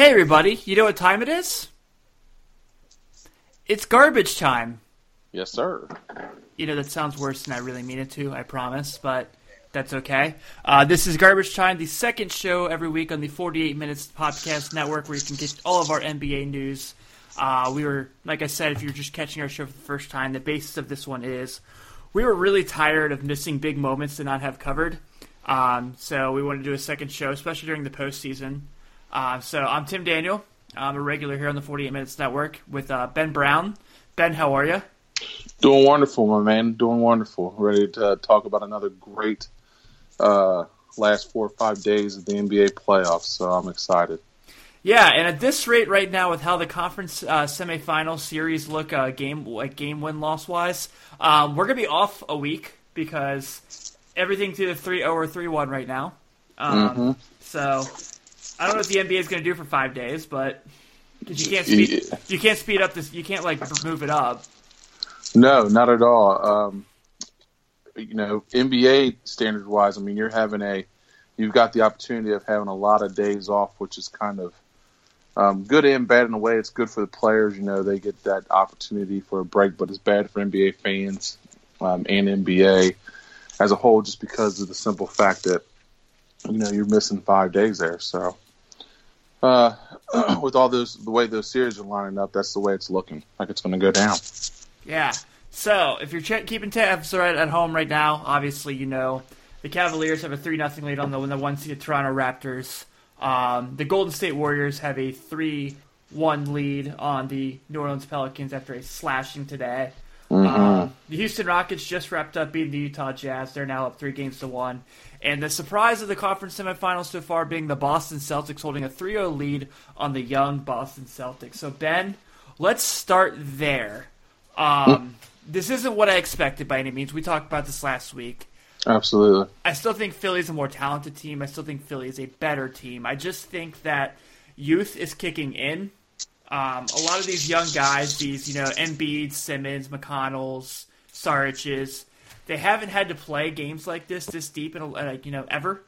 Hey everybody, you know what time it is? It's garbage time. Yes, sir. You know, that sounds worse than I really mean it to, I promise, but that's okay. This is Garbage Time, the second show every week on the 48 Minutes Podcast Network where you can get all of our NBA news. Like I said, if you're just catching our show for the first time, the basis of this one is we were really tired of missing big moments to not have covered. So we wanted to do a second show, especially during the postseason. So I'm Tim Daniel. I'm a regular here on the 48 Minutes Network with Ben Brown. Ben, how are you? Doing wonderful, my man. Doing wonderful. Ready to talk about another great last 4 or 5 days of the NBA playoffs, so I'm excited. Yeah, and at this rate right now with how the conference semifinal series look game win-loss-wise, we're going to be off a week because everything through the 3-0 or 3-1 right now. So I don't know what the NBA is going to do for 5 days, but cause you can't move it up. No, not at all. NBA standard wise, I mean, you've got the opportunity of having a lot of days off, which is kind of good and bad in a way. It's good for the players, you know, they get that opportunity for a break, but it's bad for NBA fans and NBA as a whole, just because of the simple fact that you're missing 5 days there. So with all those, the way those series are lining up, that's the way it's looking like it's going to go down. Yeah. So if you're keeping tabs right at home right now, obviously, the Cavaliers have a 3-0 lead on the one seed of Toronto Raptors. The Golden State Warriors have a 3-1 lead on the New Orleans Pelicans after a slashing today. The Houston Rockets just wrapped up beating the Utah Jazz. They're now up 3-1. And the surprise of the conference semifinals so far being the Boston Celtics holding a 3-0 lead on the young Boston Celtics. So, Ben, let's start there. This isn't what I expected by any means. We talked about this last week. Absolutely. I still think Philly's a more talented team. I still think Philly is a better team. I just think that youth is kicking in. A lot of these young guys, these, Embiid, Simmons, McConnells, Saric's, they haven't had to play games like this deep in ever.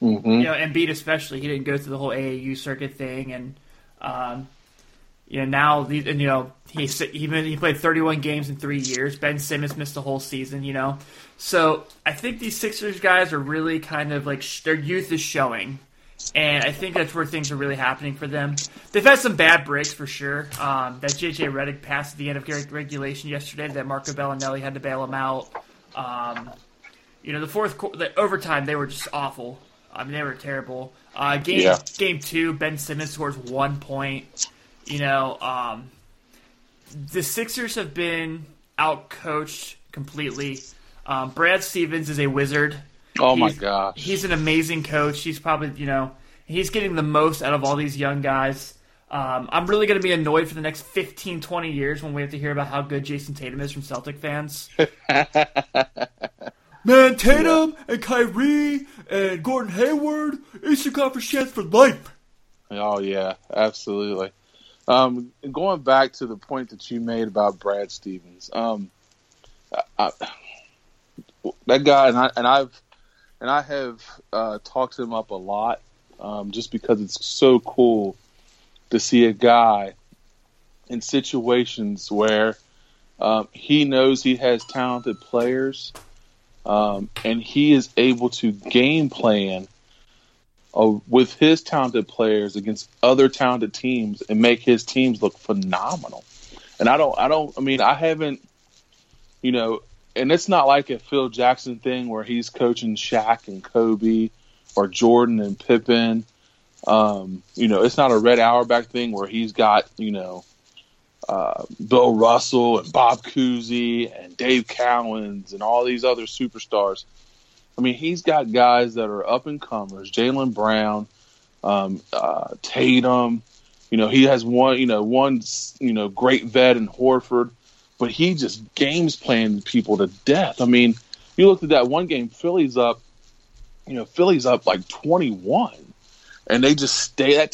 Embiid especially, he didn't go through the whole AAU circuit thing, and he played 31 games in 3 years. Ben Simmons missed the whole season, So I think these Sixers guys are really kind of their youth is showing. And I think that's where things are really happening for them. They've had some bad breaks for sure. That JJ Redick passed at the end of regulation yesterday. That Marco Bellinelli had to bail him out. The fourth quarter, the overtime, they were just awful. I mean, they were terrible. Game two, Ben Simmons scores 1 point. The Sixers have been outcoached completely. Brad Stevens is a wizard. My gosh. He's an amazing coach. He's probably, he's getting the most out of all these young guys. I'm really going to be annoyed for the next 15, 20 years when we have to hear about how good Jason Tatum is from Celtic fans. Man, Tatum and Kyrie and Gordon Hayward, Eastern Conference champs for life. Oh, yeah, absolutely. Going back to the point that you made about Brad Stevens, that guy, I have talked him up a lot, just because it's so cool to see a guy in situations where he knows he has talented players, and he is able to game plan with his talented players against other talented teams and make his teams look phenomenal. And I haven't, and it's not like a Phil Jackson thing where he's coaching Shaq and Kobe or Jordan and Pippen. It's not a Red Auerbach thing where he's got, Bill Russell and Bob Cousy and Dave Cowens and all these other superstars. I mean, he's got guys that are up-and-comers, Jalen Brown, Tatum. He has one great vet in Horford. But he just games playing people to death. I mean, you looked at that one game, Philly's up like 21. And they just stayed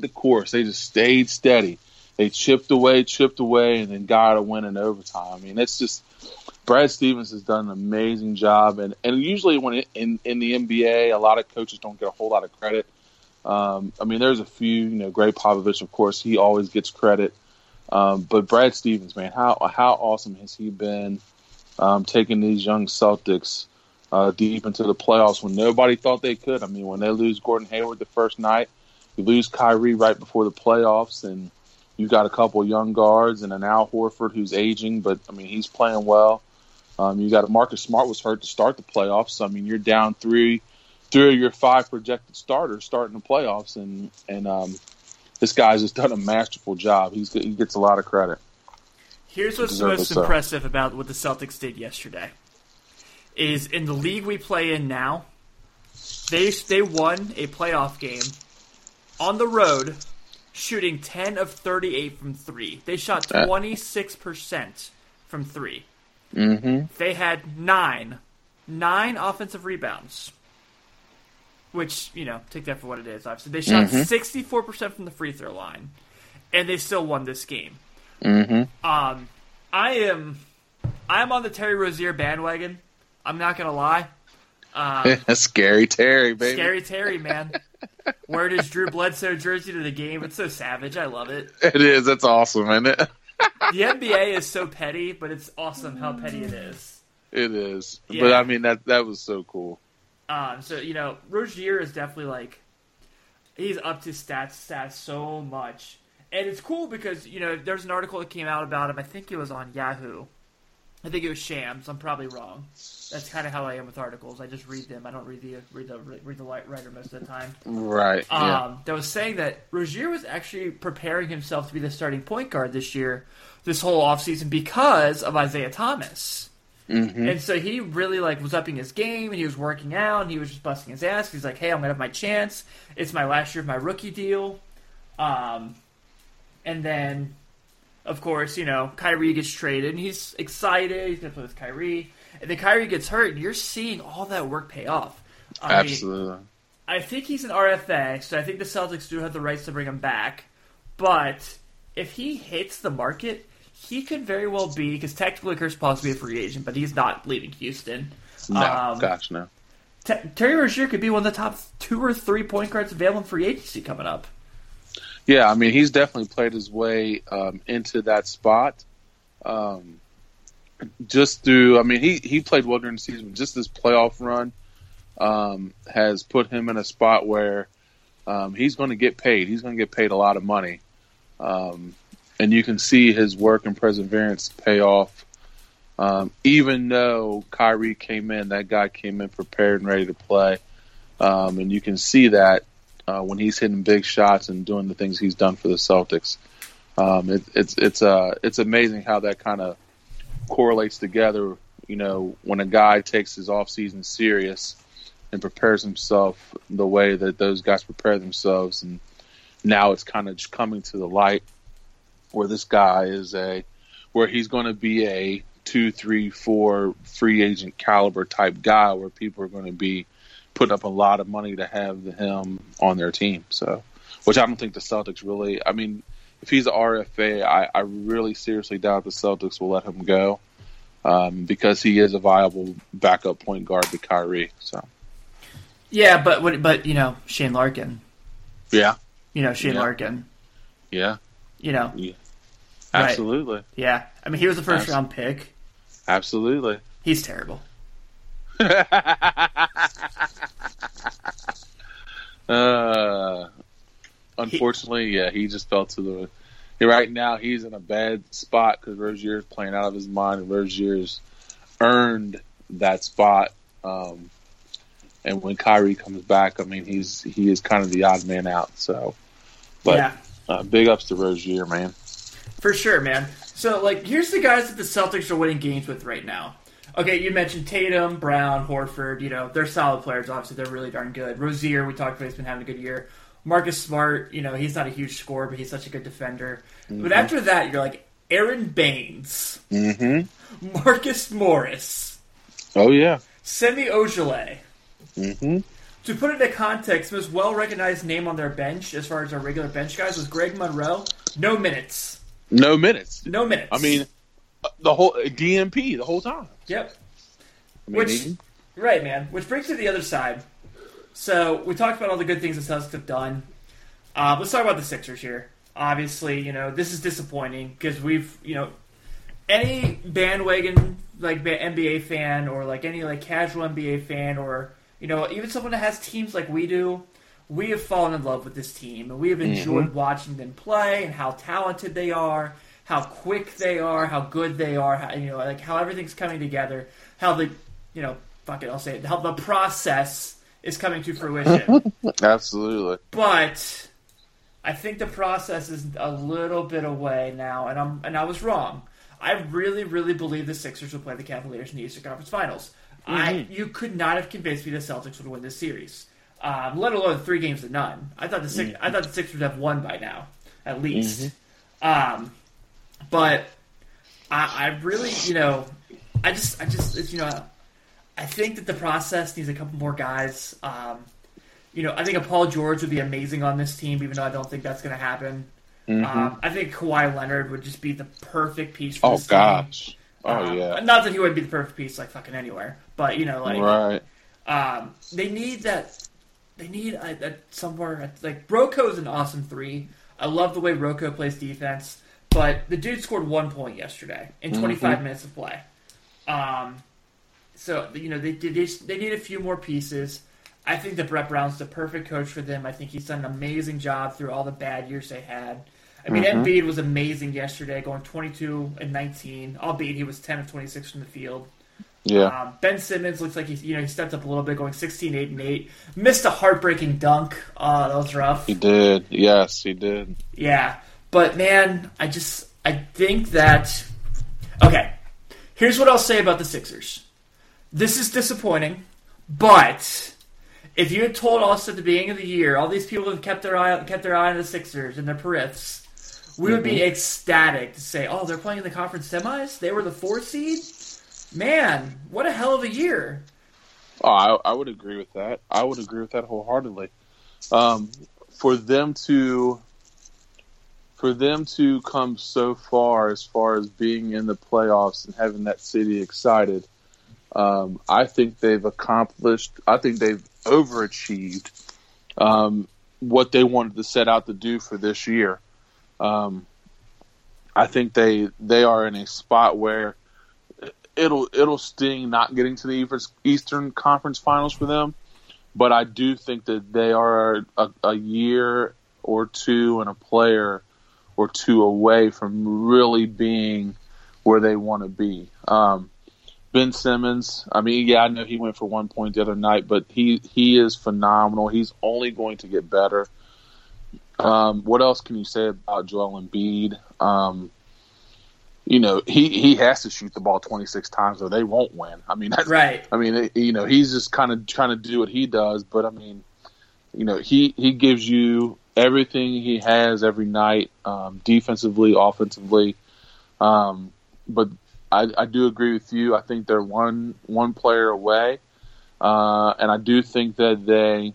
the course. They just stayed steady. They chipped away, and then got a win in overtime. I mean, it's just Brad Stevens has done an amazing job. And usually when in the NBA, a lot of coaches don't get a whole lot of credit. I mean, there's a few, Greg Popovich, of course, he always gets credit. But Brad Stevens, man, how awesome has he been taking these young Celtics deep into the playoffs when nobody thought they could. I mean, when they lose Gordon Hayward the first night, you lose Kyrie right before the playoffs, and you got a couple of young guards and an Al Horford who's aging, but, I mean, he's playing well. You got Marcus Smart was hurt to start the playoffs. So, I mean, you're down three of your five projected starters starting the playoffs, and this guy's just done a masterful job. He gets a lot of credit. Here's what's most impressive about what the Celtics did yesterday is in the league we play in now, they won a playoff game on the road, shooting 10 of 38 from three. They shot 26% from three. Mm-hmm. They had nine offensive rebounds, which, take that for what it is. Obviously, they shot 64% from the free throw line, and they still won this game. Mm-hmm. I'm on the Terry Rozier bandwagon. I'm not gonna lie. Scary Terry, baby. Scary Terry, man. Wearing his Drew Bledsoe jersey to the game. It's so savage. I love it. It is. That's awesome, isn't it? The NBA is so petty, but it's awesome how petty it is. It is. Yeah. But, I mean, that was so cool. Rozier is definitely, he's up to stats so much. And it's cool because, there's an article that came out about him. I think it was on Yahoo. I think it was Shams. I'm probably wrong. That's kind of how I am with articles. I just read them. I don't read the writer most of the time. Right. Yeah. That was saying that Rozier was actually preparing himself to be the starting point guard this year, this whole offseason, because of Isaiah Thomas. Mm-hmm. And so he really was upping his game, and he was working out, and he was just busting his ass. He's like, hey, I'm going to have my chance. It's my last year of my rookie deal. And then, of course, Kyrie gets traded, and he's excited. He's going to play with Kyrie. And then Kyrie gets hurt, and you're seeing all that work pay off. Absolutely. I think he's an RFA, so I think the Celtics do have the rights to bring him back. But if he hits the market, he could very well be, because technically Chris Paul is to be a free agent, but he's not leaving Houston. No, gosh, no. Terry Rozier could be one of the top 2 or 3 point guards available in free agency coming up. Yeah, I mean, he's definitely played his way into that spot. Just through, I mean, he played well during the season, but just this playoff run has put him in a spot where he's going to get paid. He's going to get paid a lot of money. And you can see his work and perseverance pay off. Even though Kyrie came in, that guy came in prepared and ready to play. And you can see that. When he's hitting big shots and doing the things he's done for the Celtics, it's amazing how that kind of correlates together. When a guy takes his offseason serious and prepares himself the way that those guys prepare themselves, and now it's kind of just coming to the light where this guy is where he's going to be a 2, 3, 4 free agent caliber type guy, where people are going to be put up a lot of money to have him on their team. So, which I don't think the Celtics really – I mean, if he's an RFA, I really seriously doubt the Celtics will let him go because he is a viable backup point guard to Kyrie. So, yeah, but Shane Larkin. Yeah. Shane Larkin. Yeah. Yeah. Absolutely. Right. Yeah. I mean, he was the first round pick. Absolutely. He's terrible. Unfortunately, he just fell to the. Right now, he's in a bad spot because Rozier's playing out of his mind, and Rozier's earned that spot. And when Kyrie comes back, I mean, he is kind of the odd man out. So, big ups to Rozier, man. For sure, man. So, here's the guys that the Celtics are winning games with right now. Okay, you mentioned Tatum, Brown, Horford. They're solid players. Obviously, they're really darn good. Rozier, we talked about, he's been having a good year. Marcus Smart, he's not a huge scorer, but he's such a good defender. Mm-hmm. But after that, you're like Aaron Baines, Marcus Morris. Oh, yeah. Semi Ojeleye. Mm-hmm. To put it into context, the most well-recognized name on their bench, as far as our regular bench guys, was Greg Monroe. No minutes. I mean, the whole DNP the whole time. Yep. Which brings to the other side. So we talked about all the good things the Celtics have done. Let's talk about the Sixers here. Obviously, you know, this is disappointing because we've, you know, any bandwagon, like, NBA fan or, like, any, like, casual NBA fan or, you know, even someone that has teams like we do, we have fallen in love with this team. And we have enjoyed watching them play and how talented they are, how quick they are, how good they are, how, you know, like, how everything's coming together, how the, you know, fuck it, I'll say it, how the process is coming to fruition. Absolutely. But I think the process is a little bit away now, and I was wrong. I really, really believe the Sixers would play the Cavaliers in the Eastern Conference Finals. Mm-hmm. You could not have convinced me the Celtics would win this series, let alone 3 games to none. I thought the Sixers would have won by now, at least. Mm-hmm. But I really, you know, I just, you know, I think that the process needs a couple more guys. You know, I think a Paul George would be amazing on this team, even though I don't think that's going to happen. Mm-hmm. I think Kawhi Leonard would just be the perfect piece for this team. Oh, gosh. Oh, yeah. Not that he would be the perfect piece, like, fucking anywhere. But, you know, like... Right. They need that... They need a somewhere... Like, Roko's an awesome 3. I love the way Roko plays defense. But the dude scored 1 point yesterday in 25 minutes of play. So, you know, they need a few more pieces. I think that Brett Brown's the perfect coach for them. I think he's done an amazing job through all the bad years they had. I mean, Embiid was amazing yesterday, going 22 and 19. Albeit he was 10 of 26 from the field. Yeah. Ben Simmons looks like he stepped up a little bit, going 16, 8, and 8. Missed a heartbreaking dunk. Oh, that was rough. He did. Yes, he did. Yeah. But, man, I think that... Okay. Here's what I'll say about the Sixers. This is disappointing, but... If you had told us at the beginning of the year, all these people have kept their eye on the Sixers and their periffs, we would be ecstatic to say, oh, they're playing in the conference semis? They were the 4 seed? Man, what a hell of a year. Oh, I would agree with that. I would agree with that wholeheartedly. For them to come so far as being in the playoffs and having that city excited, I think they've accomplished. I think they've overachieved what they wanted to set out to do for this year. I think they are in a spot where it'll sting not getting to the Eastern Conference Finals for them, but I do think that they are a year or two and a player or two away from really being where they want to be. Ben Simmons, I mean, yeah, I know he went for 1 point the other night, but he is phenomenal. He's only going to get better. What else can you say about Joel Embiid? You know, he has to shoot the ball 26 times or they won't win. I mean, that's, right. I mean, you know, he's just kind of trying to do what he does, but, I mean, you know, he gives you everything he has every night, defensively, offensively, but I do agree with you. I think they're one player away, and I do think that they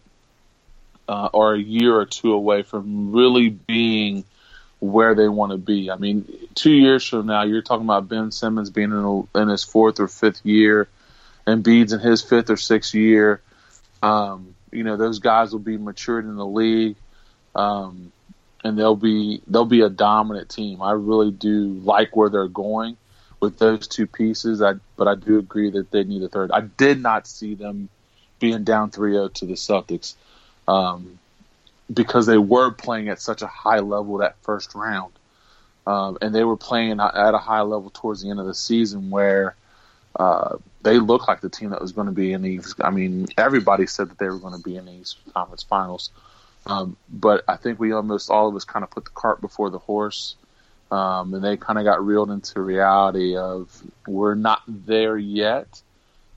are a year or two away from really being where they want to be. I mean, 2 years from now, you're talking about Ben Simmons being in his 4th or 5th year, and Embiid's in his 5th or 6th year. You know, those guys will be matured in the league, and they'll be a dominant team. I really do like where they're going with those two pieces, but I do agree that they need a third. I did not see them being down 3-0 to the Celtics because they were playing at such a high level that first round, and they were playing at a high level towards the end of the season where they looked like the team that was going to be in the – I mean, everybody said that they were going to be in the Eastern Conference Finals, but I think we almost all of us kind of put the cart before the horse. And they kind of got reeled into reality of we're not there yet,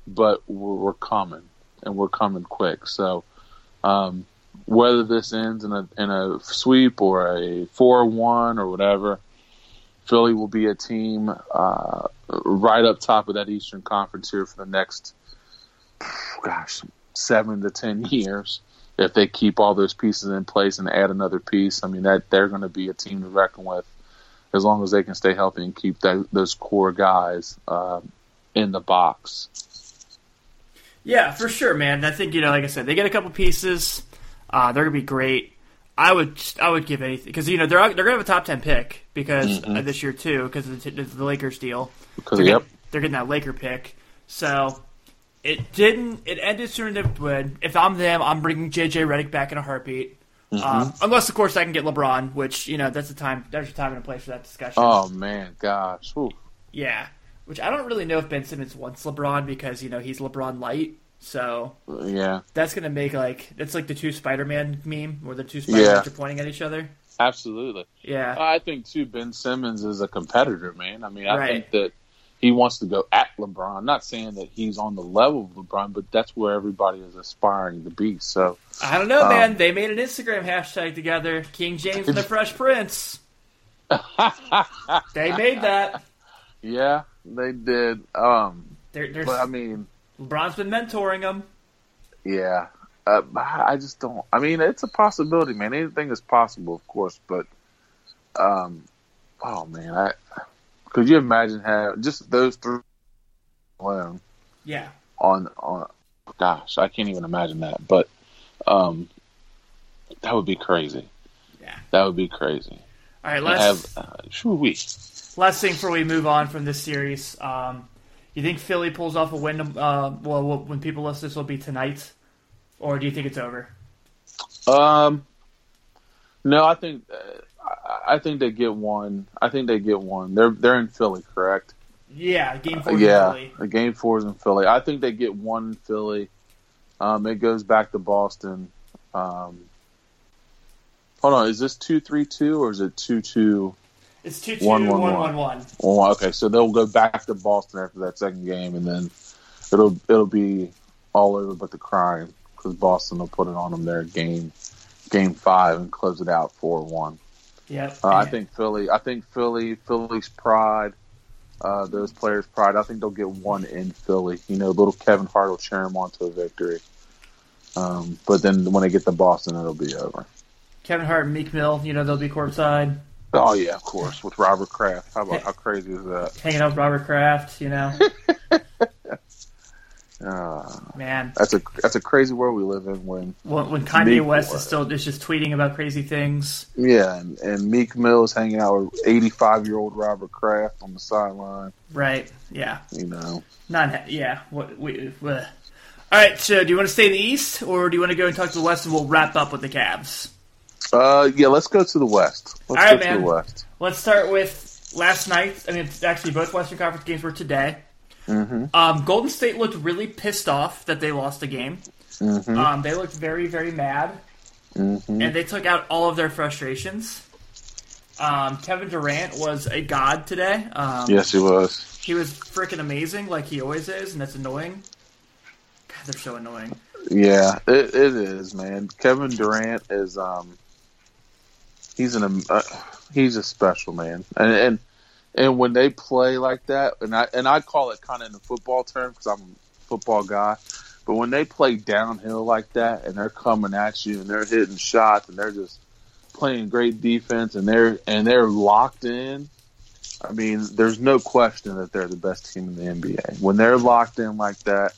but we're coming, and we're coming quick. So whether this ends in a sweep or a 4-1 or whatever, Philly will be a team right up top of that Eastern Conference here for the next, 7 to 10 years. If they keep all those pieces in place and add another piece, I mean, that they're going to be a team to reckon with. As long as they can stay healthy and keep those core guys in the box. Yeah, for sure, man. I think, you know, like I said, they get a couple pieces. They're going to be great. I would give anything because, you know, they're going to have a top 10 pick because this year too, because of the Lakers deal. They're getting that Laker pick. So it ended sooner than it would. If I'm them, I'm bringing JJ Redick back in a heartbeat. Unless, of course, I can get LeBron, which, you know, that's the time. There's a time and a place for that discussion. Oh man, gosh. Ooh. Yeah, which I don't really know if Ben Simmons wants LeBron because, you know, he's LeBron light. So yeah, that's gonna make that's like the two Spider-Man meme where the two Spider-Man are pointing at each other. Absolutely. Yeah, I think too. Ben Simmons is a competitor, man. I mean, I think that he wants to go at LeBron. I'm not saying that he's on the level of LeBron, but that's where everybody is aspiring to be. So I don't know, man. They made an Instagram hashtag together, King James and the Fresh Prince. They made that. Yeah, they did. But I mean, LeBron's been mentoring him. Yeah. I just don't. I mean, it's a possibility, man. Anything is possible, of course. But, oh, man. Could you imagine having just those three alone? Yeah. On gosh, I can't even imagine that. But that would be crazy. Yeah. That would be crazy. All right, let's have last thing before we move on from this series. You think Philly pulls off a win? Well, when people listen to this, will be tonight, or do you think it's over? No, I think they get one. I think they get one. They're in Philly, correct? Yeah, game 4. Yeah, game 4 is in Philly. I think they get one in Philly. It goes back to Boston. Hold on, is this 2-3-2 or is it 2-2? It's 2-2-1-1-1. Okay, so they'll go back to Boston after that second game, and then it'll be all over but the crime because Boston will put it on them there game 5 and close it out 4-1. Yep. I think Philly's pride, those players' pride. I think they'll get one in Philly. You know, little Kevin Hart will cheer them on to a victory. But then when they get to Boston, it'll be over. Kevin Hart and Meek Mill, you know, they'll be courtside. Oh, yeah, of course, with Robert Kraft. How crazy is that? Hanging out with Robert Kraft, you know. Man. That's a crazy world we live in when Kanye West is still just tweeting about crazy things. Yeah, and Meek Mill's hanging out with 85-year-old Robert Kraft on the sideline. Right, yeah. You know. All right, so do you want to stay in the East, or do you want to go and talk to the West, and we'll wrap up with the Cavs? Yeah, let's go to the West. All right, man. The West. Let's start with last night. I mean, actually, both Western Conference games were today. Mm-hmm. Golden State looked really pissed off that they lost the game. Mm-hmm. They looked very, very mad. Mm-hmm. And they took out all of their frustrations. Kevin Durant was a god today. Yes, he was. He was freaking amazing like he always is, and that's annoying. God, they're so annoying. Yeah, it is, man. Kevin Durant is... He's a special man, and when they play like that, and I call it kind of in the football term because I'm a football guy, but when they play downhill like that and they're coming at you and they're hitting shots and they're just playing great defense and they're locked in, I mean, there's no question that they're the best team in the NBA. When they're locked in like that,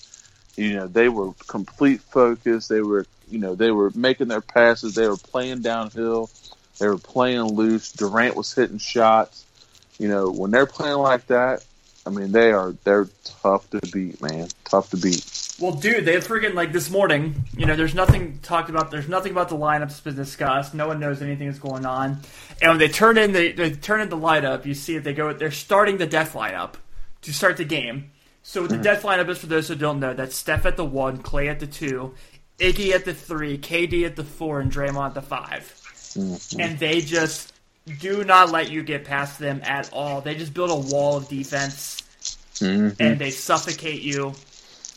you know, they were complete focus. They were, you know, they were making their passes. They were playing downhill. They were playing loose. Durant was hitting shots. You know, when they're playing like that, I mean, they're tough to beat, man. Tough to beat. Well, dude, they freaking, like, this morning, you know, there's nothing talked about. There's nothing about the lineups that's been discussed. No one knows anything that's going on. And when they turn in the lineup, you see that they're starting the death lineup to start the game. So what the death lineup is, for those who don't know, that's Steph at the 1, Clay at the 2, Iggy at the 3, KD at the 4, and Draymond at the 5. And they just do not let you get past them at all. They just build a wall of defense, and they suffocate you.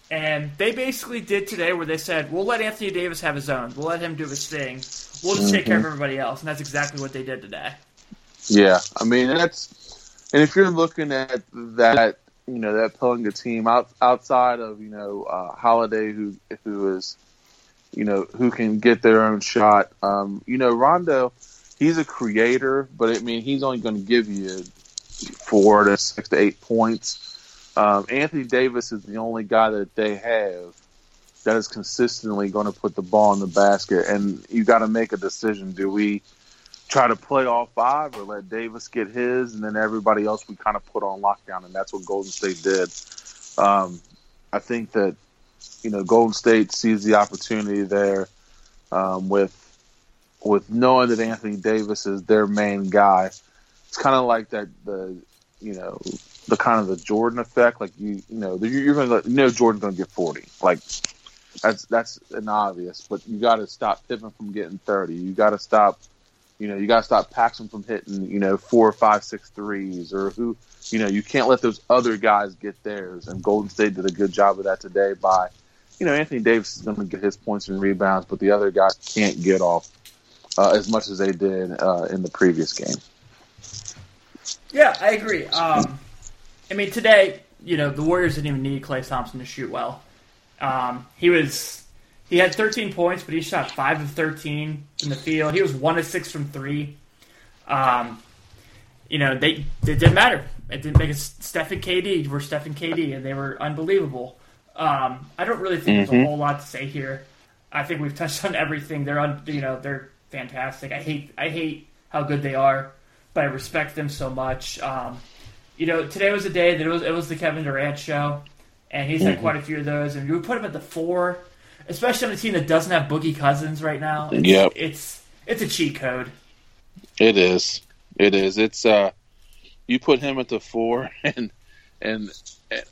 And they basically did today where they said, we'll let Anthony Davis have his own. We'll let him do his thing. We'll just take care of everybody else. And that's exactly what they did today. Yeah, I mean, and if you're looking at that, you know, that Pelinka team outside of, you know, Holiday, who is, you know, who can get their own shot. You know, Rondo, he's a creator, but, I mean, he's only going to give you 4 to 6 to 8 points. Anthony Davis is the only guy that they have that is consistently going to put the ball in the basket. And you got to make a decision. Do we try to play all five or let Davis get his, and then everybody else we kind of put on lockdown? And that's what Golden State did. I think that, you know, Golden State sees the opportunity there with knowing that Anthony Davis is their main guy. It's kind of like that, the Jordan effect. Like, Jordan's going to get 40. Like, that's an obvious, but you got to stop Pippen from getting 30. You got to stop, Paxson from hitting, 4, 5, 6 threes, or you can't let those other guys get theirs. And Golden State did a good job of that today by, Anthony Davis is going to get his points and rebounds, but the other guys can't get off as much as they did in the previous game. Yeah, I agree. Today, the Warriors didn't even need Klay Thompson to shoot well. He had 13 points, but he shot 5 of 13 in the field. He was 1 of 6 from 3. It didn't matter. It didn't make it. Steph and KD, and they were unbelievable. I don't really think there's a whole lot to say here. I think we've touched on everything. They're fantastic. I hate how good they are, but I respect them so much. Today was a day that it was the Kevin Durant show, and he's had quite a few of those. And we put him at the 4, especially on a team that doesn't have Boogie Cousins right now. It's a cheat code. It is. It's you put him at the 4, and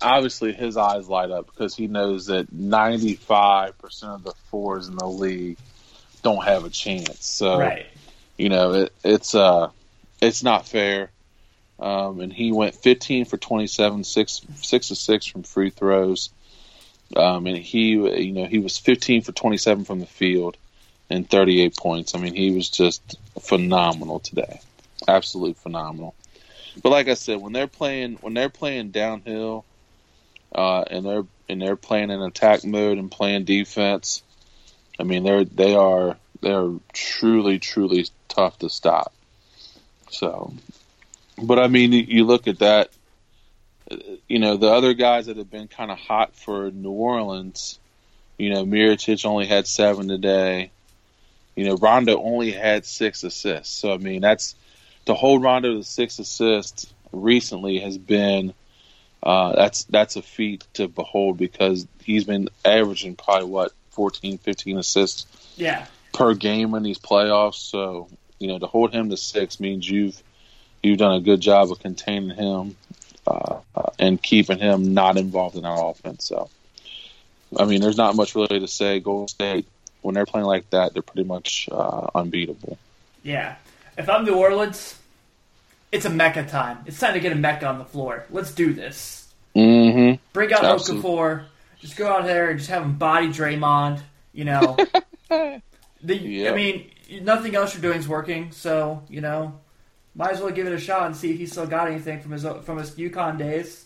obviously his eyes light up because he knows that 95% of the 4s in the league don't have a chance. So, right. It's not fair. And he went 15 for 27, 6 of 6 from free throws. And he was 15 for 27 from the field and 38 points. He was just phenomenal today. Absolutely phenomenal. But like I said, when they're playing downhill, and they're playing in attack mode and playing defense, they're truly tough to stop. So, but you look at that. The other guys that have been kind of hot for New Orleans, Mirotić only had 7 today. Rondo only had 6 assists. So, that's to hold Rondo to 6 assists recently has been that's a feat to behold, because he's been averaging probably 14-15 assists per game in these playoffs. So, to hold him to 6 means you've done a good job of containing him. And keeping him not involved in our offense. So, there's not much really to say. Golden State, when they're playing like that, they're pretty much unbeatable. Yeah. If I'm New Orleans, it's Emeka time. It's time to get Emeka on the floor. Let's do this. Mm-hmm. Bring out Okafor. Just go out there and just have him body Draymond. Nothing else you're doing is working. So, might as well give it a shot and see if he still got anything from his UConn days.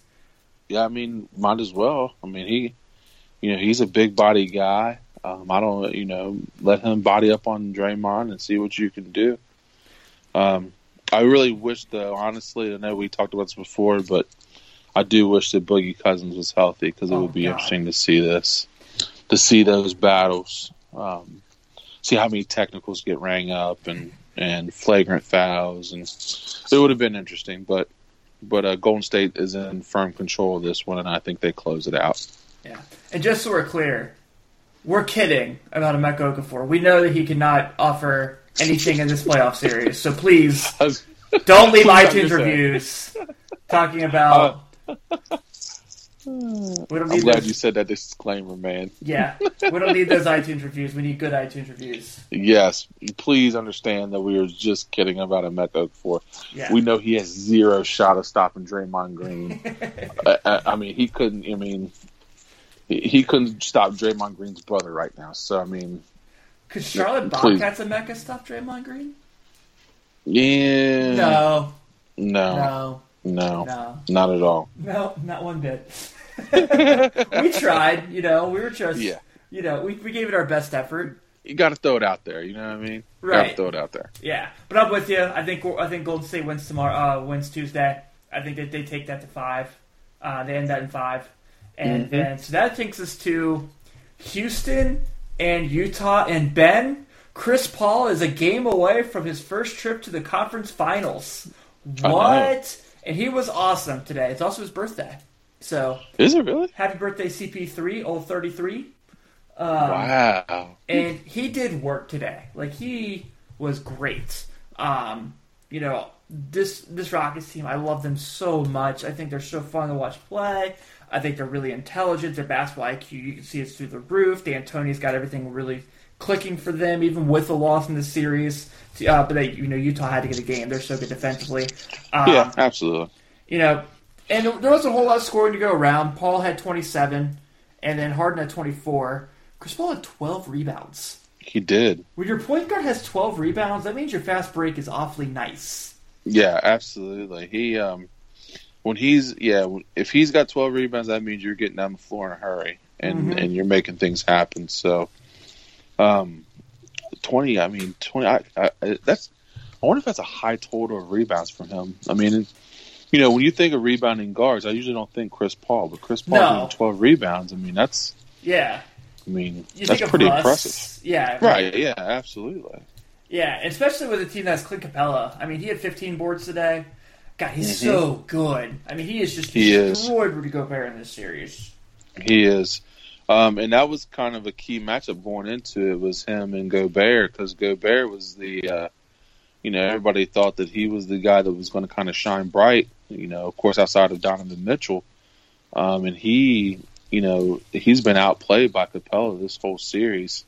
Yeah, might as well. He's a big body guy. I don't, let him body up on Draymond and see what you can do. I really wish, though, honestly, I know we talked about this before, but I do wish that Boogie Cousins was healthy, because it would be interesting to see this, to see those battles, see how many technicals get rang up and flagrant fouls, and it would have been interesting, but Golden State is in firm control of this one, and I think they close it out. Yeah, and just so we're clear, we're kidding about Emeka Okafor. We know that he cannot offer anything in this playoff series, so please don't leave iTunes reviews talking about... I'm glad you said that disclaimer, man. Yeah, we don't need those iTunes reviews. We need good iTunes reviews. Yes, please understand that we were just kidding about Emeka Okafor. Yeah. We know he has 0 shot of stopping Draymond Green. He couldn't stop Draymond Green's brother right now. So could Charlotte Bobcats Emeka stop Draymond Green? Yeah. No. Not at all. No, not one bit. We tried, we were just, we gave it our best effort. You got to throw it out there, you know what I mean? Right. Got to throw it out there. Yeah, but I'm with you. I think Golden State wins tomorrow. Wins Tuesday. I think that they take that to 5. They end that in 5, and then so that takes us to Houston and Utah. And Ben, Chris Paul is a game away from his first trip to the conference finals. What? And he was awesome today. It's also his birthday. So is it really? Happy birthday, CP3, old 33. Wow. And he did work today. Like, he was great. You know, this Rockets team, I love them so much. I think they're so fun to watch play. I think they're really intelligent. Their basketball IQ, you can see it's through the roof. D'Antoni's got everything really clicking for them, even with the loss in the series. But they, you know, Utah had to get a game. They're so good defensively. Yeah, absolutely. You know, and there wasn't a whole lot of scoring to go around. Paul had 27, and then Harden had 24. Chris Paul had 12 rebounds. He did. When your point guard has 12 rebounds, that means your fast break is awfully nice. Yeah, absolutely. He if he's got 12 rebounds, that means you're getting down the floor in a hurry and you're making things happen. So 20. I wonder if that's a high total of rebounds for him. I mean, you know, when you think of rebounding guards, I usually don't think Chris Paul, but Chris Paul doing 12 rebounds. I mean, that's that's pretty impressive. Yeah. Right. Yeah, absolutely. Yeah, especially with a team that's Clint Capela. I mean, he had 15 boards today. God, he's so good. I mean, he is just destroyed Rudy Gobert in this series. He is. And that was kind of a key matchup going into it, was him and Gobert, because Gobert was the, everybody thought that he was the guy that was going to kind of shine bright, you know, of course, outside of Donovan Mitchell. And he... You know, he's been outplayed by Capela this whole series.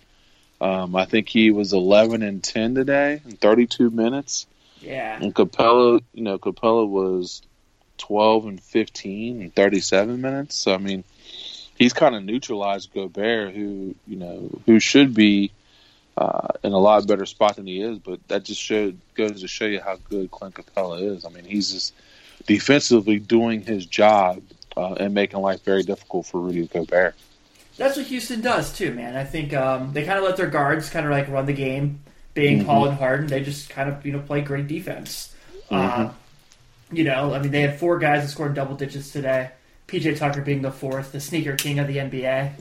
I think he was 11-10 today in 32 minutes. Yeah. And Capela was 12-15 in 37 minutes. So, I mean, he's kind of neutralized Gobert, who should be in a lot better spot than he is. But that just goes to show you how good Clint Capela is. I mean, he's just defensively doing his job. And making life very difficult for Rudy Gobert. That's what Houston does too, man. I think they kind of let their guards kind of like run the game, being Paul and Harden. They just kind of play great defense. They had four guys that scored double digits today. PJ Tucker being the fourth, the sneaker king of the NBA.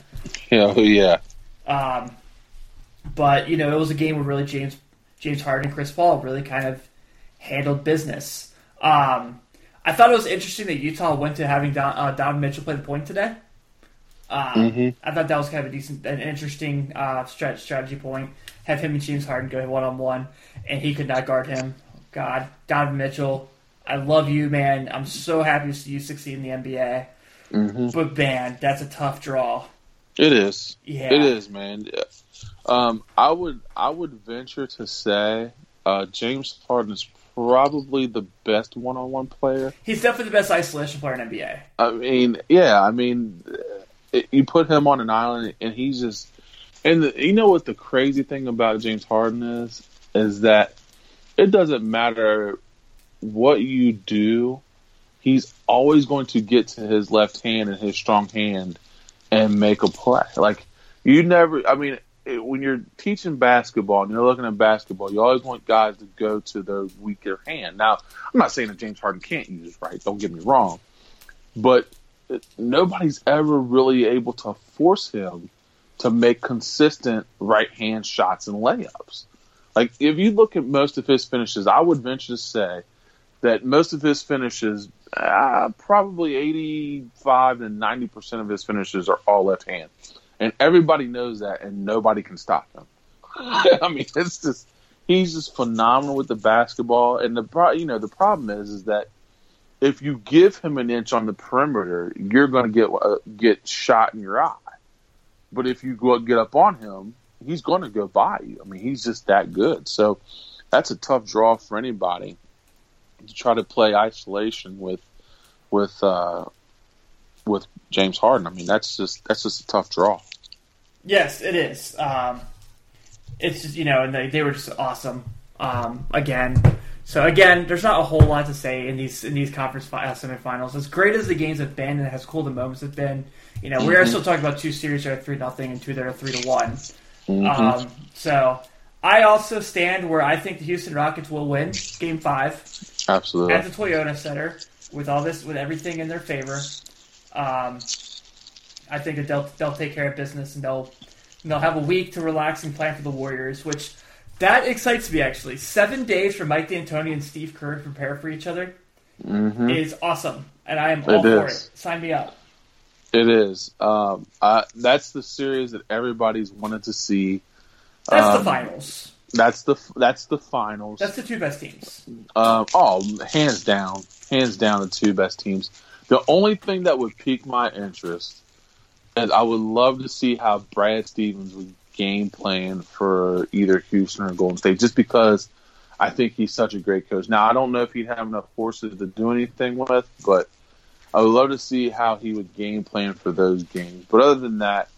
But it was a game where really James Harden and Chris Paul really kind of handled business. I thought it was interesting that Utah went to having Donovan Mitchell play the point today. I thought that was kind of an interesting strategy point. Have him and James Harden go one-on-one, and he could not guard him. God, Donovan Mitchell, I love you, man. I'm so happy to see you succeed in the NBA. But, man, that's a tough draw. It is. Yeah. It is, man. I would venture to say James Harden is probably the best one-on-one player. He's definitely the best isolation player in NBA. I mean, you put him on an island, and he's just... And you know what the crazy thing about James Harden is that it doesn't matter what you do, he's always going to get to his left hand and his strong hand and make a play. Like, you never... I mean... When you're teaching basketball and you're looking at basketball, you always want guys to go to their weaker hand. Now, I'm not saying that James Harden can't use his right. Don't get me wrong. But nobody's ever really able to force him to make consistent right-hand shots and layups. Like, if you look at most of his finishes, I would venture to say that most of his finishes, probably 85 to 90% of his finishes are all left-hand. And everybody knows that, and nobody can stop him. I mean, it's just he's just phenomenal with the basketball. And the problem is that if you give him an inch on the perimeter, you're going to get shot in your eye. But if you get up on him, he's going to go by you. I mean, he's just that good. So that's a tough draw for anybody to try to play isolation with James Harden. I mean, that's just a tough draw. Yes, it is. It's just, and they were just awesome again. So again, there's not a whole lot to say in these conference semifinals. As great as the games have been and as cool the moments have been, we are still talking about two series that are 3-0 and two that are 3-1. So I also stand where I think the Houston Rockets will win Game 5. Absolutely. At the Toyota Center with everything in their favor. I think that they'll take care of business, and they'll have a week to relax and plan for the Warriors, which that excites me, actually. 7 days for Mike D'Antoni and Steve Kerr to prepare for each other is awesome, and I am all for it. Sign me up. It is. That's the series that everybody's wanted to see. That's the finals. That's the finals. That's the two best teams. Hands down, the two best teams. The only thing that would pique my interest is I would love to see how Brad Stevens would game plan for either Houston or Golden State, just because I think he's such a great coach. Now, I don't know if he'd have enough horses to do anything with, but I would love to see how he would game plan for those games. But other than that,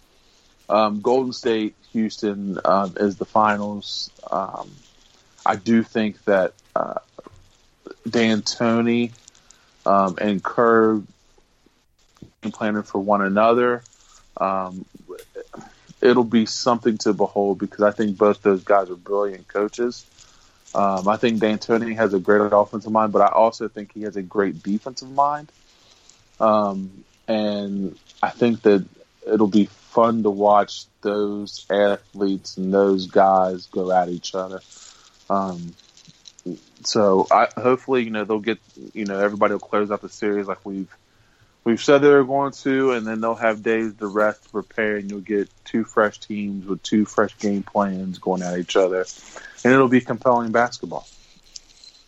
Golden State, Houston is the finals. I do think that D'Antoni and Kerr planning for one another. It'll be something to behold, because I think both those guys are brilliant coaches. I think D'Antoni has a great offensive mind, but I also think he has a great defensive mind. And I think that it'll be fun to watch those athletes and those guys go at each other. So hopefully, they'll get, everybody will close out the series like we've said they're going to, and then they'll have days to rest, to prepare, and you'll get two fresh teams with two fresh game plans going at each other, and it'll be compelling basketball.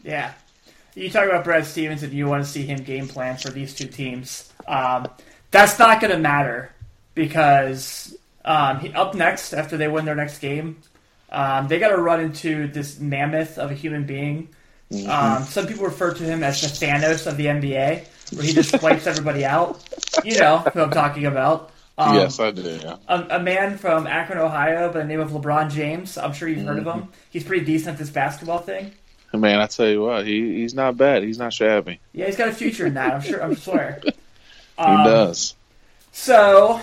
Yeah. You talk about Brad Stevens and you want to see him game plan for these two teams. That's not going to matter, because up next, after they win their next game, they got to run into this mammoth of a human being. Some people refer to him as the Thanos of the NBA, where he just wipes everybody out. You know who I'm talking about. Yes, I do, yeah. A man from Akron, Ohio, by the name of LeBron James. I'm sure you've heard of him. He's pretty decent at this basketball thing. Man, I tell you what, he's not bad. He's not shabby. Yeah, he's got a future in that, I'm sure. I swear. He does. So, all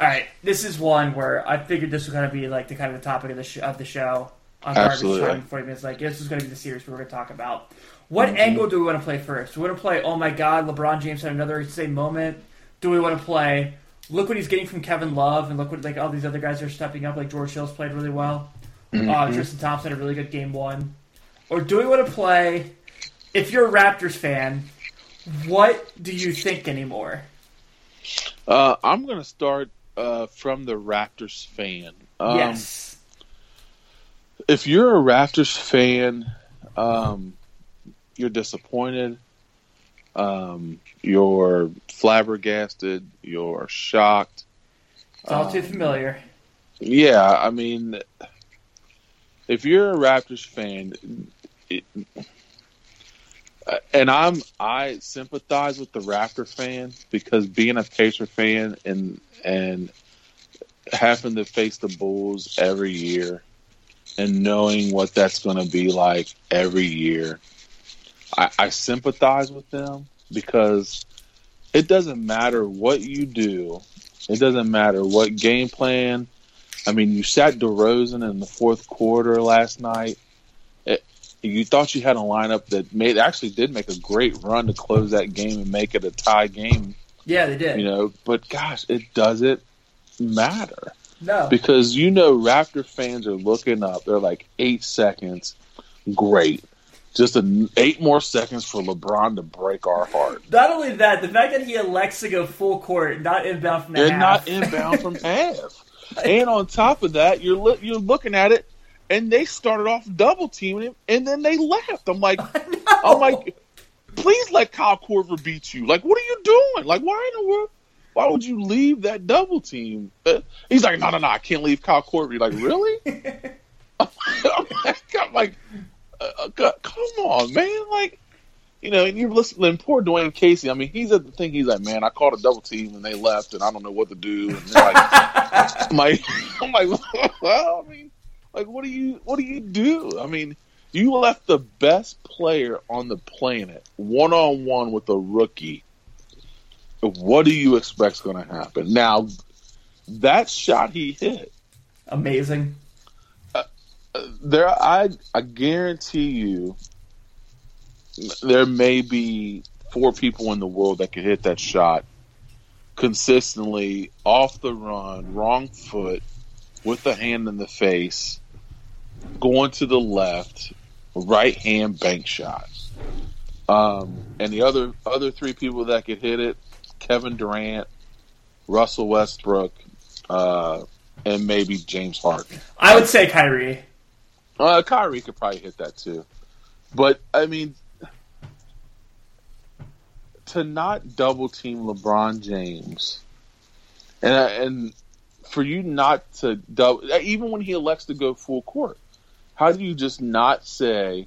right, this is one where I figured this was going to be like the kind of the topic of the show. On Garbage Time, 40 minutes. Like, this is going to be the series we're going to talk about. What angle do we want to play first? Do we want to play, oh my God, LeBron James had another insane moment? Do we want to play, look what he's getting from Kevin Love, and look what all these other guys are stepping up, like George Hill's played really well. Tristan Thompson had a really good game one. Or do we want to play, if you're a Raptors fan, what do you think anymore? I'm going to start from the Raptors fan. Yes. If you're a Raptors fan, you're disappointed, you're flabbergasted, you're shocked. It's all too familiar. Yeah, I mean, if you're a Raptors fan, and I sympathize with the Raptor fan, because being a Pacer fan and having to face the Bulls every year, and knowing what that's going to be like every year, I sympathize with them, because it doesn't matter what you do. It doesn't matter what game plan. I mean, you sat DeRozan in the fourth quarter last night. You thought you had a lineup that actually did make a great run to close that game and make it a tie game. Yeah, they did. But gosh, it doesn't matter. No. Because Raptor fans are looking up. They're like, 8 seconds, great. Just 8 more seconds for LeBron to break our heart. Not only that, the fact that he elects to go full court, not inbound from half. And not inbound from half. And on top of that, you're looking at it, and they started off double teaming him, and then they left. I'm like, please let Kyle Korver beat you. Like, what are you doing? Like, why in the world? Why would you leave that double team? He's like, no, I can't leave Kyle Korver. You're like, really? I'm like, come on, man. Like, and you're listening, poor Dwayne Casey. I mean, he's at the thing. He's like, man, I called a double team and they left and I don't know what to do. And like, I'm like, well, I mean, like, what do you do? I mean, you left the best player on the planet 1-on-1 with a rookie. What do you expect's going to happen? Now, that shot he hit, amazing. I guarantee you, there may be 4 people in the world that could hit that shot consistently off the run, wrong foot, with the hand in the face, going to the left, right hand bank shot. And the other three people that could hit it, Kevin Durant, Russell Westbrook, and maybe James Harden. I would say Kyrie. Kyrie could probably hit that too. But, I mean, to not double team LeBron James and for you not to double, even when he elects to go full court, how do you just not say,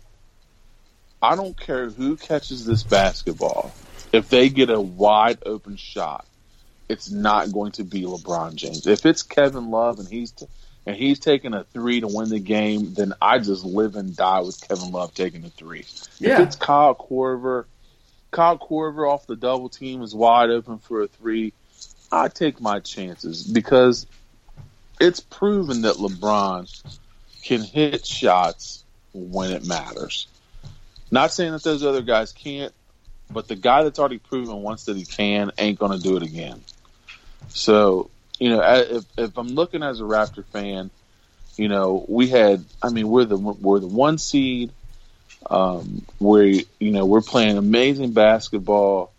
I don't care who catches this basketball, if they get a wide open shot, it's not going to be LeBron James. If it's Kevin Love and he's taking a three to win the game, then I just live and die with Kevin Love taking a three. Yeah. If it's Kyle Korver off the double team is wide open for a three, I take my chances because it's proven that LeBron can hit shots when it matters. Not saying that those other guys can't, but the guy that's already proven once that he can ain't going to do it again. So, you know, if I'm looking as a Raptor fan, you know, we're the one seed. We're playing amazing basketball.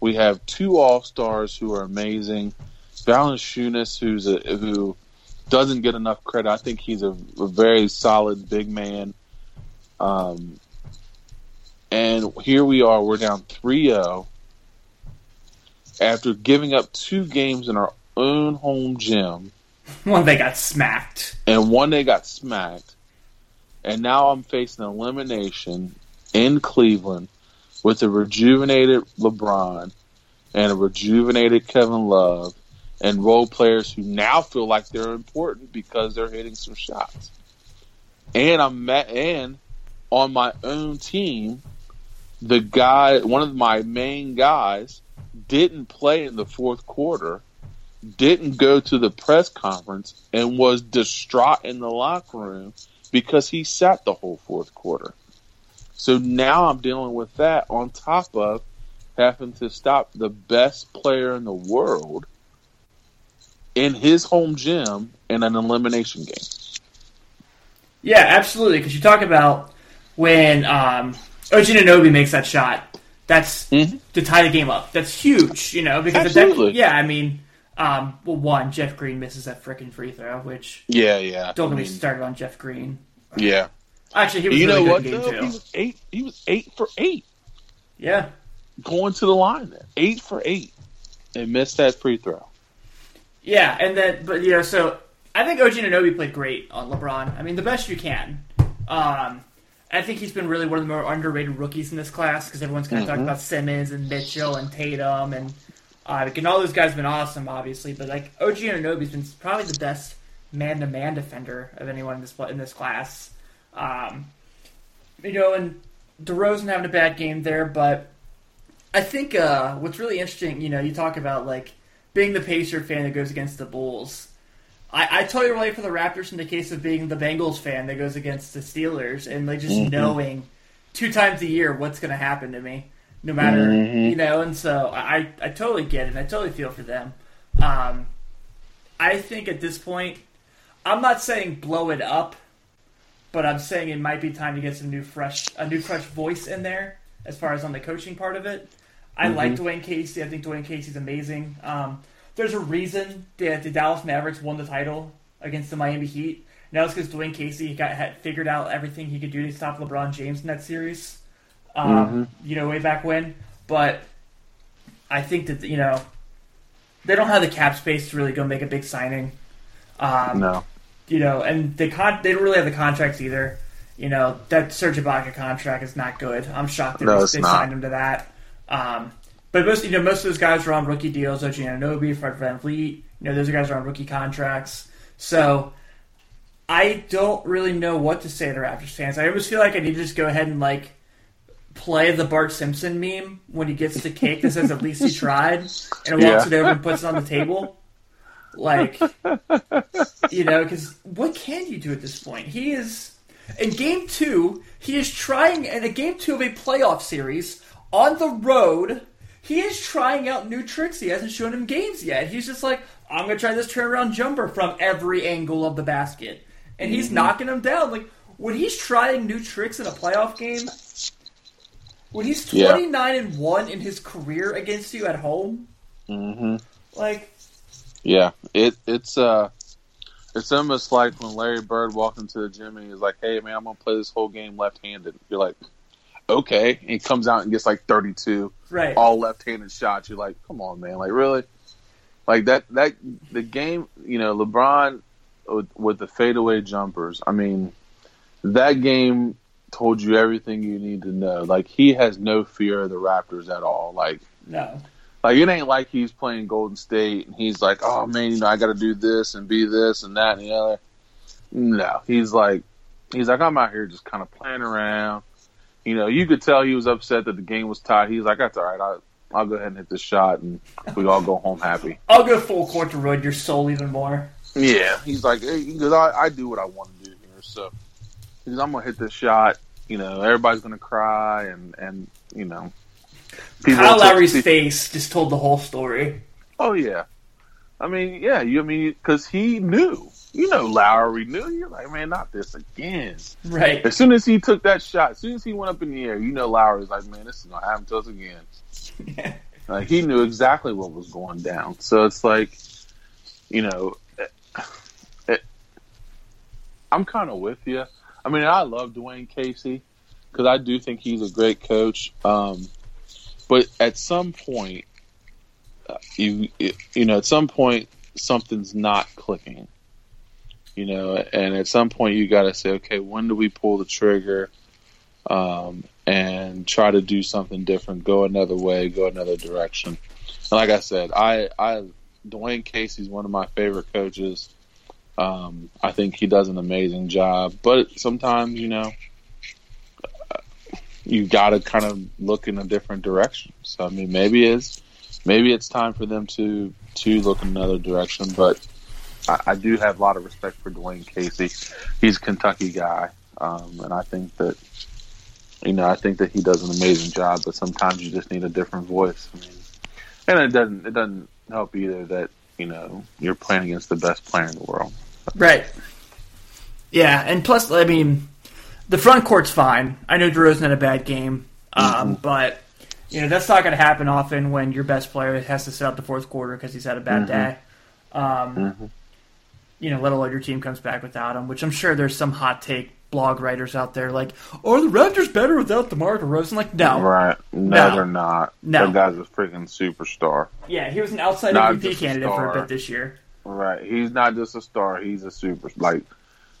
We have two all-stars who are amazing. Valanciunas, who doesn't get enough credit. I think he's a very solid big man. And here we are. We're down 3-0 after giving up two games in our own home gym. One they got smacked. And now I'm facing elimination in Cleveland with a rejuvenated LeBron and a rejuvenated Kevin Love and role players who now feel like they're important because they're hitting some shots. And on my own team, one of my main guys didn't play in the fourth quarter, didn't go to the press conference, and was distraught in the locker room because he sat the whole fourth quarter. So now I'm dealing with that on top of having to stop the best player in the world in his home gym in an elimination game. Yeah, absolutely. Because you talk about when Anunoby makes that shot, that's to tie the game up. That's huge, you know. Because absolutely. One, Jeff Green misses that frickin' free throw, which don't get me started on Jeff Green. Yeah. Actually, he was really good in game two. He was 8 for 8. Yeah. Going to the line there. 8 for 8. And missed that free throw. Yeah, and then, but, you know, so I think OG Anunoby played great on LeBron. I mean, the best you can. I think he's been really one of the more underrated rookies in this class because everyone's kind of talking about Simmons and Mitchell and Tatum and all those guys have been awesome, obviously, but like OG Anunoby's been probably the best man-to-man defender of anyone in this class. You know, and DeRozan having a bad game there, but I think what's really interesting, you know, you talk about like being the Pacer fan that goes against the Bulls. I totally relate for the Raptors in the case of being the Bengals fan that goes against the Steelers and like just knowing two times a year what's going to happen to me. No matter, you know, and so I totally get it. And I totally feel for them. I think at this point, I'm not saying blow it up, but I'm saying it might be time to get a new fresh voice in there as far as on the coaching part of it. I like Dwayne Casey. I think Dwayne Casey's amazing. There's a reason that the Dallas Mavericks won the title against the Miami Heat. Now it's because Dwayne Casey had figured out everything he could do to stop LeBron James in that series. You know, way back when. But I think that, you know, they don't have the cap space to really go make a big signing. No. You know, and they don't really have the contracts either. You know, that Serge Ibaka contract is not good. I'm shocked that they signed him to that. But most of those guys are on rookie deals. OG Anunoby, Fred VanVleet. You know, those guys are on rookie contracts. So I don't really know what to say to Raptors fans. I always feel like I need to just go ahead and, like, play the Bart Simpson meme when he gets the cake that says at least he tried and walks it over and puts it on the table. Like, you know, because what can you do at this point? He is in game two, he is trying in a game two of a playoff series on the road. He is trying out new tricks. He hasn't shown him games yet. He's just like, I'm going to try this turnaround jumper from every angle of the basket. And he's knocking him down. Like, when he's trying new tricks in a playoff game, when he's 29-1 in his career against you at home, like... Yeah, it's almost like when Larry Bird walked into the gym and he's like, hey, man, I'm going to play this whole game left-handed. You're like, okay. And he comes out and gets like 32, all left-handed shots. You're like, come on, man. Like, really? Like, that the game, you know, LeBron with the fadeaway jumpers, I mean, that game told you everything you need to know. Like, he has no fear of the Raptors at all. Like, no. Like, it ain't like he's playing Golden State and he's like, oh, man, you know, I got to do this and be this and that and the other. No. He's like, I'm out here just kind of playing around. You know, you could tell he was upset that the game was tied. He's like, that's all right. I'll go ahead and hit this shot and we all go home happy. I'll go full court to ruin your soul even more. Yeah. He's like, because I do what I want to do here. So because I'm going to hit this shot. You know, everybody's going to cry and you know. Kyle Lowry's face just told the whole story. Oh, yeah. I mean, yeah. Because he knew. You know, Lowry knew. You're like, man, not this again. Right. As soon as he took that shot, as soon as he went up in the air, you know Lowry's like, man, this is going to happen to us again. Yeah. Like, he knew exactly what was going down. So it's like, you know, I'm kind of with you. I mean, I love Dwayne Casey because I do think he's a great coach. But at some point, at some point something's not clicking, you know, and at some point you got to say, okay, when do we pull the trigger and try to do something different, go another way, go another direction. And like I said, Dwayne Casey's one of my favorite coaches. I think he does an amazing job, but sometimes, you know, you got to kind of look in a different direction. So I mean, maybe it's time for them to look in another direction. But I do have a lot of respect for Dwayne Casey. He's a Kentucky guy, and I think that he does an amazing job. But sometimes you just need a different voice. I mean, and it doesn't help either that you know you're playing against the best player in the world. Right. Yeah, and plus, I mean. The front court's fine. I know DeRozan had a bad game, but you know that's not going to happen often when your best player has to sit out the fourth quarter because he's had a bad day. You know, let alone your team comes back without him, which I'm sure there's some hot take blog writers out there like, "Are the Raptors better without DeMar DeRozan?" Like, no, right? No, they're not. No, that guy's a freaking superstar. Yeah, he was an outside MVP candidate for a bit this year. Right, he's not just a star; he's a super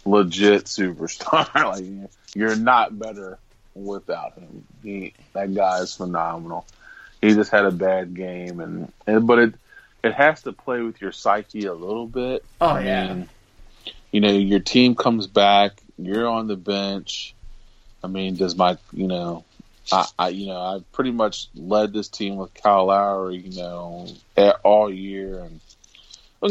legit superstar. Like, you're not better without him. That guy is phenomenal. He just had a bad game, but it has to play with your psyche a little bit. Oh, I mean, you know, your team comes back. You're on the bench. I mean, I pretty much led this team with Kyle Lowry, you know, all year and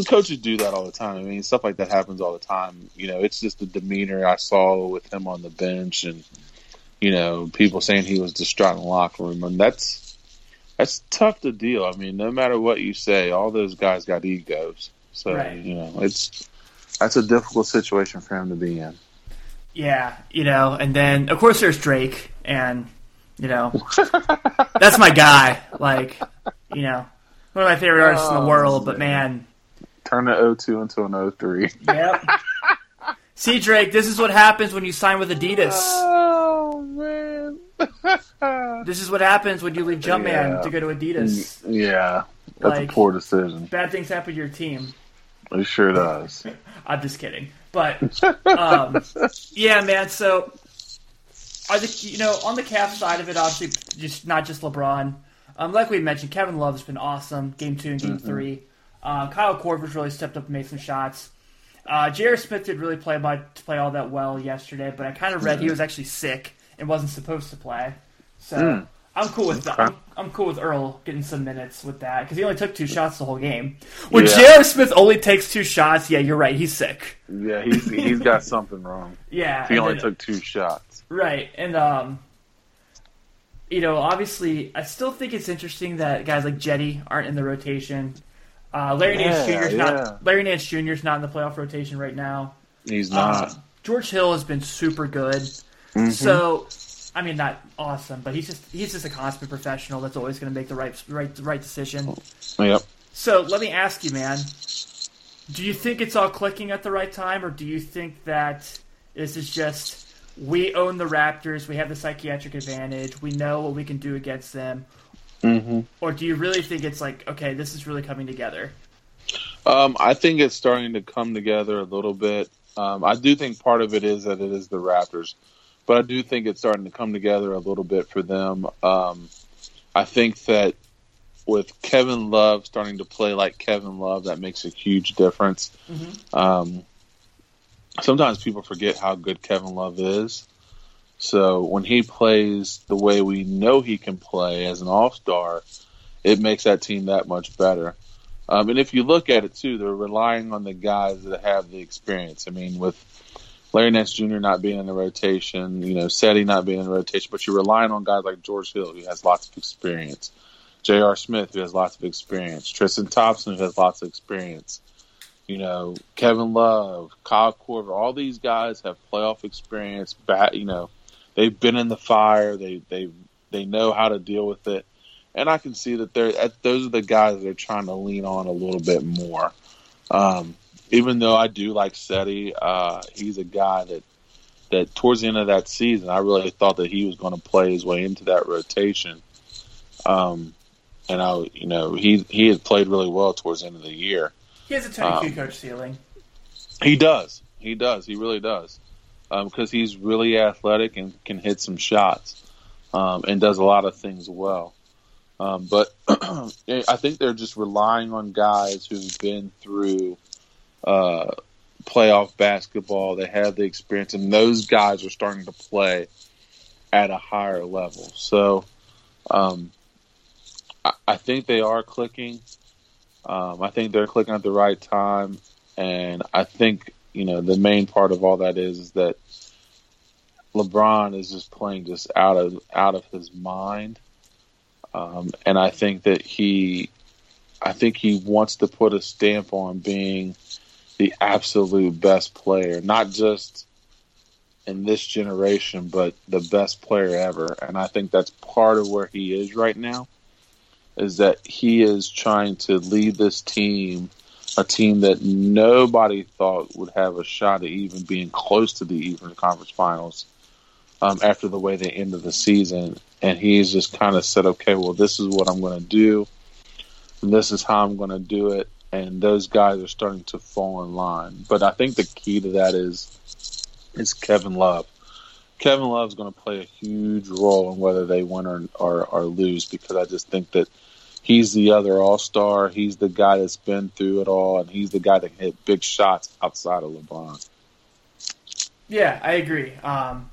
coaches do that all the time. I mean, stuff like that happens all the time. You know, it's just the demeanor I saw with him on the bench and, you know, people saying he was distraught in the locker room. And that's tough to deal. I mean, no matter what you say, all those guys got egos. So, You know, that's a difficult situation for him to be in. Yeah, you know, and then, of course, there's Drake. And, you know, that's my guy. Like, you know, one of my favorite artists in the world. But, man. Turn an 02 into an 03. Yep. See, Drake, this is what happens when you sign with Adidas. Oh, man. This is what happens when you leave Jumpman to go to Adidas. Yeah. That's a poor decision. Bad things happen to your team. It sure does. I'm just kidding. But, yeah, man, so, you know, on the Cavs side of it, obviously, not just LeBron. Like we mentioned, Kevin Love has been awesome, Game 2 and Game 3. Kyle Korver's really stepped up and made some shots. J.R. Smith didn't really play all that well yesterday, but I kind of read he was actually sick and wasn't supposed to play. So I'm cool with that. I'm cool with Earl getting some minutes with that because he only took two shots the whole game. When J.R. Smith only takes two shots, yeah, you're right. He's sick. Yeah, he's got something wrong. Yeah, he only took two shots. Right, and you know, obviously, I still think it's interesting that guys like Jetty aren't in the rotation. Larry Nance Jr. is not in the playoff rotation right now. He's not. George Hill has been super good. Mm-hmm. So, I mean, not awesome, but he's just a consummate professional that's always going to make the right decision. Yep. So let me ask you, man, do you think it's all clicking at the right time, or do you think that this is just we own the Raptors, we have the psychiatric advantage, we know what we can do against them? Mm-hmm. Or do you really think it's like, okay, this is really coming together? I think it's starting to come together a little bit. I do think part of it is that it is the Raptors, but I do think it's starting to come together a little bit for them. I think that with Kevin Love starting to play like Kevin Love, that makes a huge difference. Mm-hmm. Sometimes people forget how good Kevin Love is. So when he plays the way we know he can play as an all-star, it makes that team that much better. And if you look at it, too, they're relying on the guys that have the experience. I mean, with Larry Nance Jr. not being in the rotation, you know, Seti not being in the rotation, but you're relying on guys like George Hill, who has lots of experience, J.R. Smith, who has lots of experience, Tristan Thompson, who has lots of experience, you know, Kevin Love, Kyle Korver, all these guys have playoff experience, they've been in the fire. They know how to deal with it, and I can see that those are the guys that are trying to lean on a little bit more. Even though I do like Seti, he's a guy that towards the end of that season, I really thought that he was going to play his way into that rotation. He had played really well towards the end of the year. He has a Tony Q coach ceiling. He really does. Because he's really athletic and can hit some shots and does a lot of things well. But I think they're just relying on guys who've been through playoff basketball. They have the experience, and those guys are starting to play at a higher level. So I think they are clicking. I think they're clicking at the right time, and I think – you know, the main part of all that is that LeBron is just playing just out of his mind, and I think that he wants to put a stamp on being the absolute best player, not just in this generation, but the best player ever. And I think that's part of where he is right now, is that he is trying to lead this team. A team that nobody thought would have a shot at even being close to the Eastern Conference Finals after the way they ended the season. And he's just kind of said, okay, well, this is what I'm going to do, and this is how I'm going to do it. And those guys are starting to fall in line. But I think the key to that is Kevin Love. Kevin Love's going to play a huge role in whether they win or lose, because I just think that he's the other all-star. He's the guy that's been through it all, and he's the guy that hit big shots outside of LeBron. Yeah, I agree.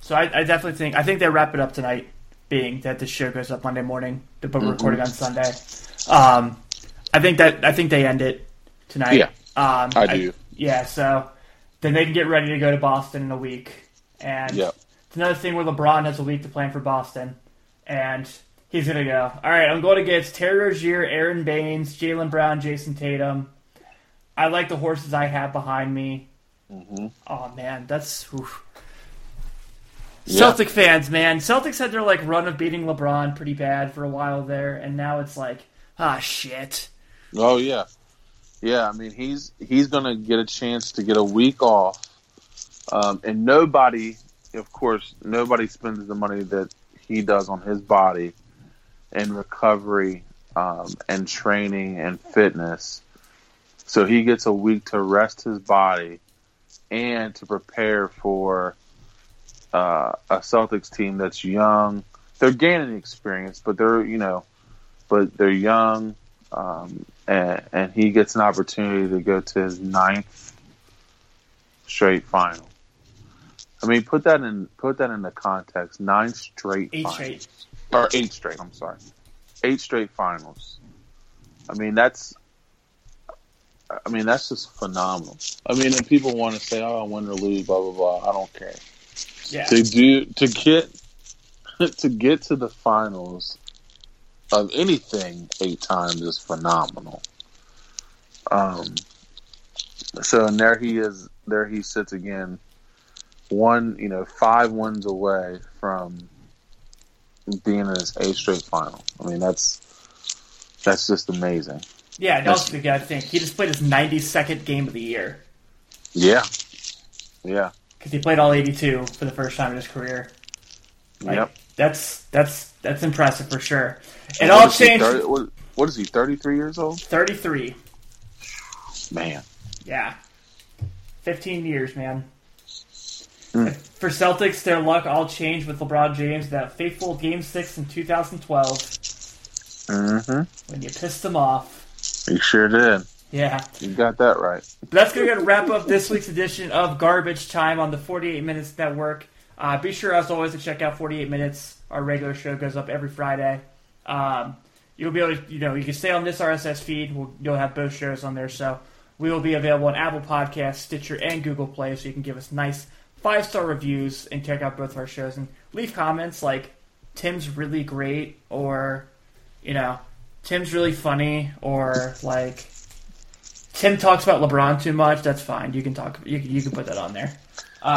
So I definitely think – I think they wrap it up tonight, being that the show goes up Monday morning, but we're recording on Sunday. I think they end it tonight. Yeah, I do. Yeah, so then they can get ready to go to Boston in a week. And It's another thing where LeBron has a week to plan for Boston, and – he's going to go, all right, I'm going against Terry Rozier, Aaron Baines, Jalen Brown, Jason Tatum. I like the horses I have behind me. Mm-hmm. Oh, man, that's... Yeah. Celtic fans, man. Celtics had their run of beating LeBron pretty bad for a while there, and now it's like, ah, shit. Oh, yeah. Yeah, I mean, he's going to get a chance to get a week off, and nobody spends the money that he does on his body and recovery and training and fitness. So he gets a week to rest his body and to prepare for a Celtics team that's young. They're gaining experience, but they're young. And he gets an opportunity to go to his 9th straight final. I mean, put that in the context. 8 straight finals. I mean that's just phenomenal. I mean, and people want to say, "Oh, I win or lose, blah blah blah." I don't care. Yeah. To get to get to the finals of anything 8 times is phenomenal. So and there he is. There he sits again. 5 wins away from being in his 8th straight final. I mean, that's just amazing. Yeah, and also you got to think he just played his 92nd game of the year. Yeah. Because he played all 82 for the first time in his career. Like, yep. That's impressive for sure. It all changed. What is he? 33 years old. 33. Man. Yeah. 15 years, man. Mm. For Celtics, their luck all changed with LeBron James that fateful Game 6 in 2012. Mm-hmm. When you pissed them off. You sure did. Yeah. You got that right. That's going to wrap up this week's edition of Garbage Time on the 48 Minutes Network. Be sure, as always, to check out 48 Minutes. Our regular show goes up every Friday. You'll be able to, you can stay on this RSS feed. You'll have both shows on there. So we will be available on Apple Podcasts, Stitcher, and Google Play, so you can give us nice 5-star reviews and check out both of our shows and leave comments like, Tim's really great, or, Tim's really funny, or like, Tim talks about LeBron too much. That's fine. You can put that on there.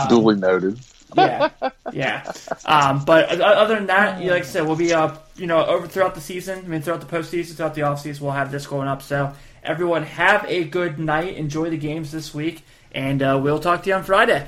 Duly noted. Yeah. But other than that, like I said, we'll be up, over throughout the season. I mean, throughout the postseason, throughout the offseason, we'll have this going up. So everyone, have a good night. Enjoy the games this week, and we'll talk to you on Friday.